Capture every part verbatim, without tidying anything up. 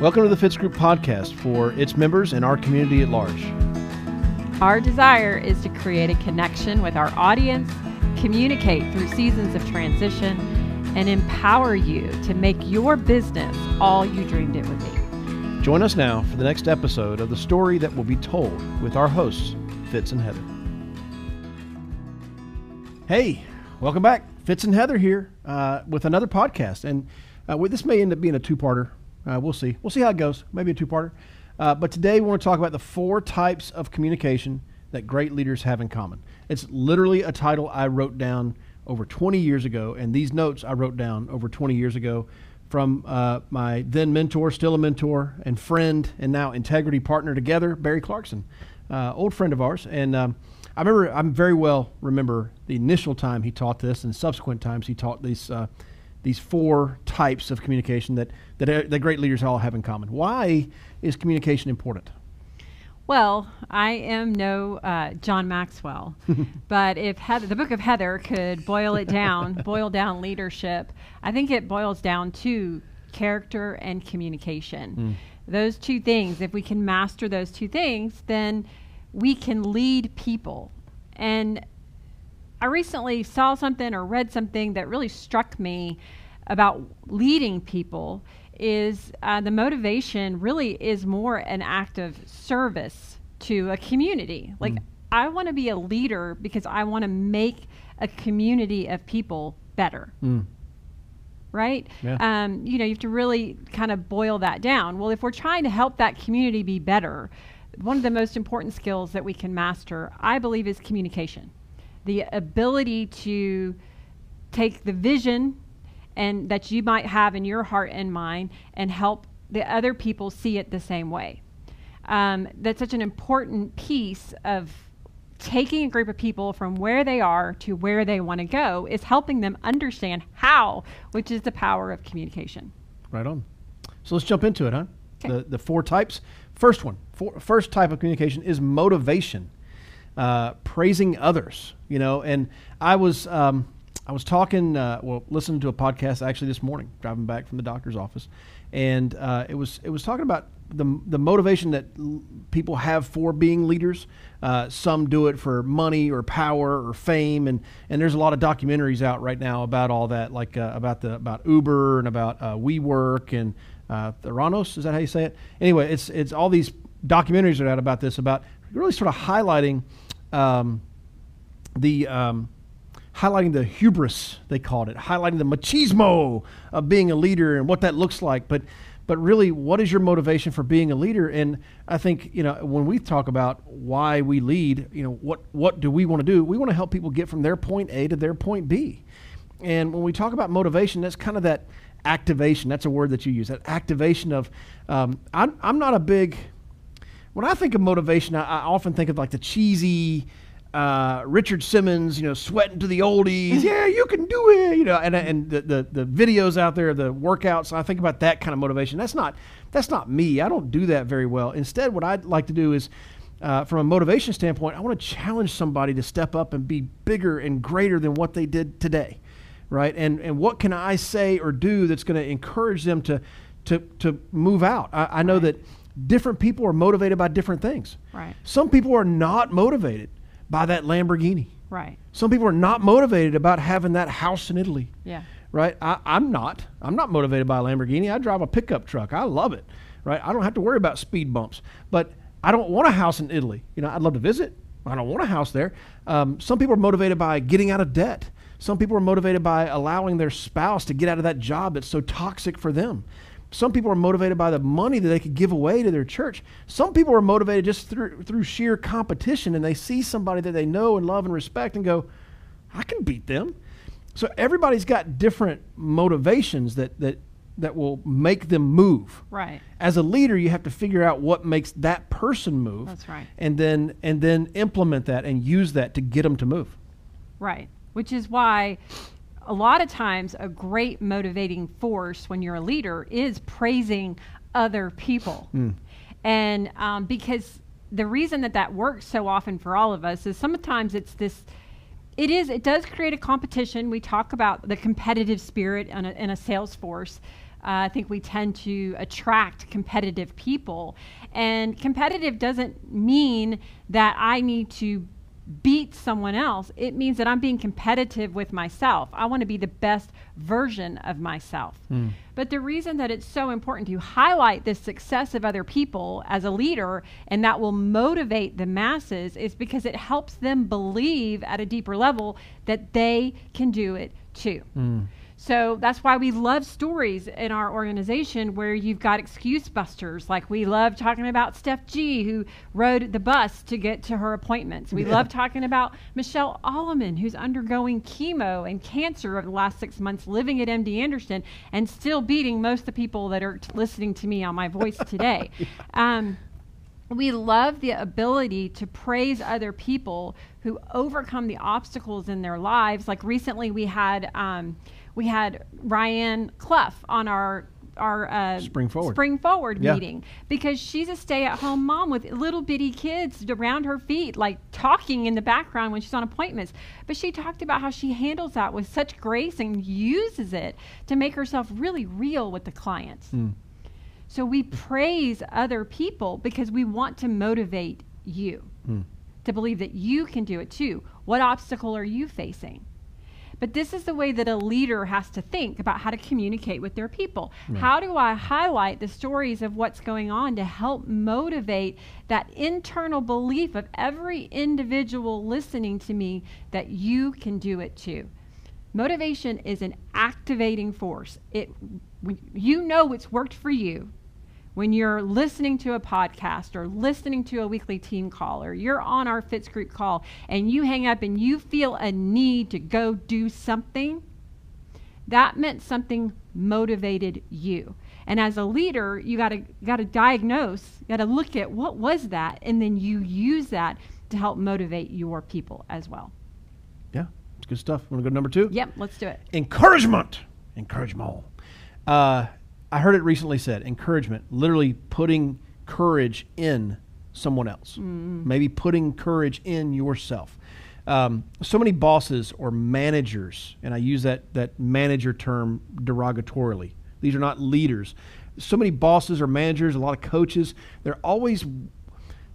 Welcome to the Fitz Group podcast for its members and our community at large. Our desire is to create a connection with our audience, communicate through seasons of transition, and empower you to make your business all you dreamed it would be. Join us now for the next episode of The Story That Will Be Told with our hosts, Fitz and Heather. Hey, welcome back. Fitz and Heather here uh, with another podcast. And uh, we, this may end up being a two-parter. Uh, we'll see. We'll see how it goes. Maybe a two-parter. Uh, but today we want to talk about the four types of communication that great leaders have in common. It's literally a title I wrote down over twenty years ago. And these notes I wrote down over twenty years ago from uh, my then mentor, still a mentor, and friend, and now integrity partner together, Barry Clarkson, uh, old friend of ours. And um, I remember, I very well remember the initial time he taught this, and subsequent times he taught these uh, these four types of communication that that, that great leaders all have in common. Why is communication important? Well, I am no uh, John Maxwell, but if Heather, the book of Heather could boil it down, boil down leadership, I think it boils down to character and communication. Mm. Those two things, if we can master those two things, then we can lead people. And I recently saw something or read something that really struck me about leading people is uh, the motivation really is more an act of service to a community. Like, mm. I want to be a leader because I want to make a community of people better. Mm. Right? Yeah. Um, you know, you have to really kind of boil that down. Well, if we're trying to help that community be better, one of the most important skills that we can master, I believe, is communication. The ability to take the vision and that you might have in your heart and mind and help the other people see it the same way. Um, that's such an important piece of taking a group of people from where they are to where they want to go, is helping them understand how, which is the power of communication. Right on. So let's jump into it, huh? Okay. The, the four types. First one, for, first type of communication is motivation, uh, praising others, you know, and I was, um, I was talking, uh, well, listening to a podcast actually this morning, driving back from the doctor's office. And, uh, it was, it was talking about the, the motivation that l- people have for being leaders. Uh, some do it for money or power or fame. And, and there's a lot of documentaries out right now about all that, like, uh, about the, about Uber and about, uh, WeWork and, Uh, Theranos, is that how you say it? Anyway, it's it's all these documentaries that are out about this, about really sort of highlighting um, the um, highlighting the hubris, they called it, highlighting the machismo of being a leader and what that looks like. But but really, what is your motivation for being a leader? And I think, you know, when we talk about why we lead, you know, what what do we want to do? We want to help people get from their point A to their point B. And when we talk about motivation, that's kind of that activation. That's a word that you use, that activation of, um, I'm, I'm not a big, when I think of motivation, I, I often think of like the cheesy uh, Richard Simmons, you know, sweating to the oldies. Yeah, you can do it, you know, and, and the, the, the videos out there, the workouts. I think about that kind of motivation. That's not, that's not me. I don't do that very well. Instead, what I'd like to do is, Uh, from a motivation standpoint, I want to challenge somebody to step up and be bigger and greater than what they did today, right? And and what can I say or do that's going to encourage them to to to move out? I, I know right. that different people are motivated by different things. Right. Some people are not motivated by that Lamborghini. Right. Some people are not motivated about having that house in Italy. Yeah. Right. I, I'm not. I'm not motivated by a Lamborghini. I drive a pickup truck. I love it. Right. I don't have to worry about speed bumps. But I don't want a house in Italy. You know, I'd love to visit. I don't want a house there. Um, some people are motivated by getting out of debt. Some people are motivated by allowing their spouse to get out of that job that's so toxic for them. Some people are motivated by the money that they could give away to their church. Some people are motivated just through through sheer competition, and they see somebody that they know and love and respect and go, I can beat them. So everybody's got different motivations that that. that will make them move. Right. As a leader, you have to figure out what makes that person move. That's right. And then and then implement that and use that to get them to move. Right. Which is why a lot of times a great motivating force when you're a leader is praising other people. Mm. And um, because the reason that that works so often for all of us is sometimes it's this It is, it does create a competition. We talk about the competitive spirit in a, in a sales force, Uh, I think we tend to attract competitive people. And competitive doesn't mean that I need to beat someone else. It means that I'm being competitive with myself. I want to be the best version of myself. Mm. But the reason that it's so important to highlight the success of other people as a leader, and that will motivate the masses, is because it helps them believe at a deeper level that they can do it too. Mm. So that's why we love stories in our organization where you've got excuse busters. Like, we love talking about Steph G, who rode the bus to get to her appointments. We yeah. love talking about Michelle Alleman, who's undergoing chemo and cancer over the last six months, living at M D Anderson, and still beating most of the people that are t- listening to me on my voice today. Um, we love the ability to praise other people who overcome the obstacles in their lives. Like, recently we had... Um, We had Ryan Clough on our our uh, Spring Forward, Spring Forward yeah. meeting, because she's a stay-at-home mom with little bitty kids around her feet, like talking in the background when she's on appointments. But she talked about how she handles that with such grace and uses it to make herself really real with the clients. Mm. So we praise other people because we want to motivate you mm. to believe that you can do it too. What obstacle are you facing? But this is the way that a leader has to think about how to communicate with their people. Right. How do I highlight the stories of what's going on to help motivate that internal belief of every individual listening to me that you can do it too? Motivation is an activating force. It, you know it's worked for you when you're listening to a podcast or listening to a weekly team call, or you're on our Fitz Group call and you hang up and you feel a need to go do something, that meant something motivated you. And as a leader, you gotta, gotta diagnose, you gotta look at what was that, and then you use that to help motivate your people as well. Yeah, it's good stuff. Wanna go to number two? Yep, let's do it. Encouragement, encouragement. Uh, I heard it recently said, encouragement, literally putting courage in someone else. Mm. Maybe putting courage in yourself. Um, so many bosses or managers, and I use that, that manager term derogatorily. These are not leaders. So many bosses or managers, a lot of coaches, they're always,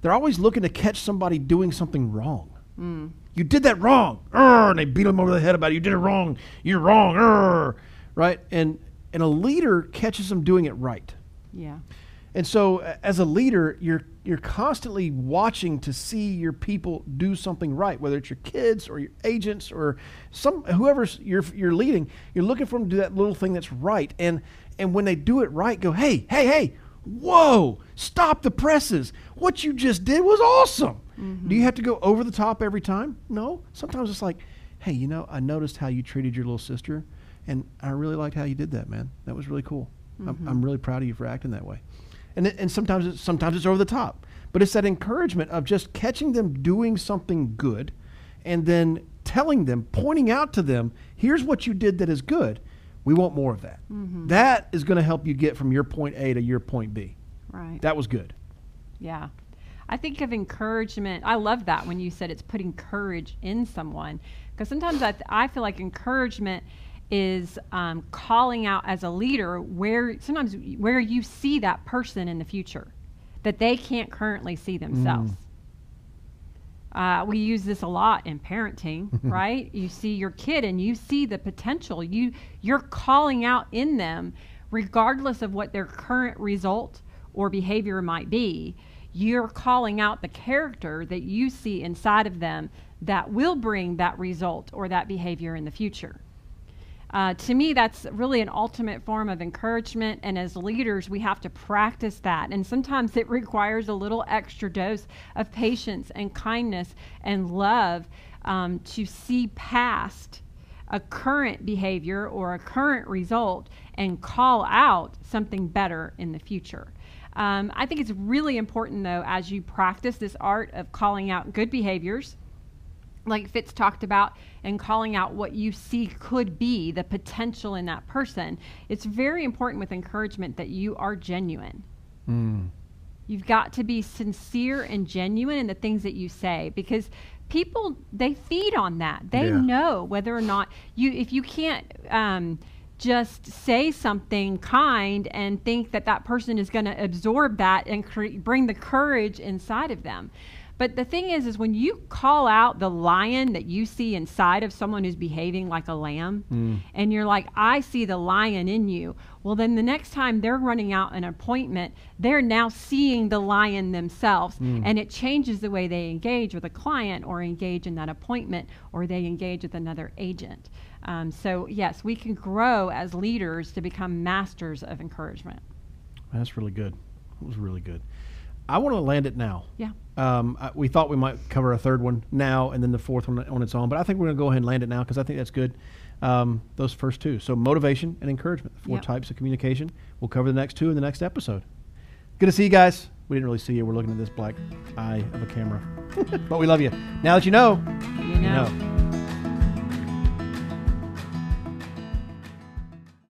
they're always looking to catch somebody doing something wrong. Mm. You did that wrong. Urgh, and they beat them over the head about it. You did it wrong. You're wrong. Urgh, right? And And a leader catches them doing it right. Yeah. And so uh, as a leader, you're you're constantly watching to see your people do something right, whether it's your kids or your agents or some whoever you're you're leading, you're looking for them to do that little thing that's right. And and when they do it right, go, hey, hey, hey, whoa, stop the presses. What you just did was awesome. Mm-hmm. Do you have to go over the top every time? No. Sometimes it's like, hey, you know, I noticed how you treated your little sister. And I really liked how you did that, man. That was really cool. Mm-hmm. I'm, I'm really proud of you for acting that way. And it, and sometimes it's, sometimes it's over the top. But it's that encouragement of just catching them doing something good and then telling them, pointing out to them, here's what you did that is good. We want more of that. Mm-hmm. That is going to help you get from your point A to your point B. Right. That was good. Yeah. I think of encouragement. I love that when you said it's putting courage in someone. Because sometimes I, th- I feel like encouragement is um, calling out as a leader where sometimes where you see that person in the future that they can't currently see themselves. Mm. Uh, we use this a lot in parenting, right? You see your kid and you see the potential. You, you're calling out in them, regardless of what their current result or behavior might be. You're calling out the character that you see inside of them that will bring that result or that behavior in the future. Uh, to me, that's really an ultimate form of encouragement, and as leaders, we have to practice that. And sometimes it requires a little extra dose of patience and kindness and love um, to see past a current behavior or a current result and call out something better in the future. Um, I think it's really important, though, as you practice this art of calling out good behaviors, like Fitz talked about, and calling out what you see could be the potential in that person. It's very important with encouragement that you are genuine. Mm. You've got to be sincere and genuine in the things that you say, because people, they feed on that. They yeah. know whether or not you, if you can't um, just say something kind and think that that person is going to absorb that and cre- bring the courage inside of them. But the thing is, is when you call out the lion that you see inside of someone who's behaving like a lamb, mm. and you're like, I see the lion in you. Well, then the next time they're running out an appointment, they're now seeing the lion themselves. Mm. And it changes the way they engage with a client or engage in that appointment or they engage with another agent. Um, so yes, we can grow as leaders to become masters of encouragement. That's really good. That was really good. I want to land it now. Yeah. Um, I, we thought we might cover a third one now and then the fourth one on its own, but I think we're going to go ahead and land it now because I think that's good, um, those first two. So motivation and encouragement, the four yep. types of communication. We'll cover the next two in the next episode. Good to see you guys. We didn't really see you. We're looking at this black eye of a camera. But we love you. Now that you know, you know. You know.